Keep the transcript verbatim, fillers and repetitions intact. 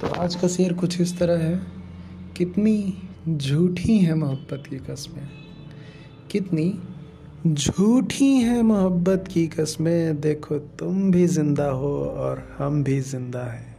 तो आज का शेर कुछ इस तरह है। कितनी झूठी है मोहब्बत की कस्में, कितनी झूठी है मोहब्बत की कस्में, देखो तुम भी जिंदा हो और हम भी जिंदा हैं।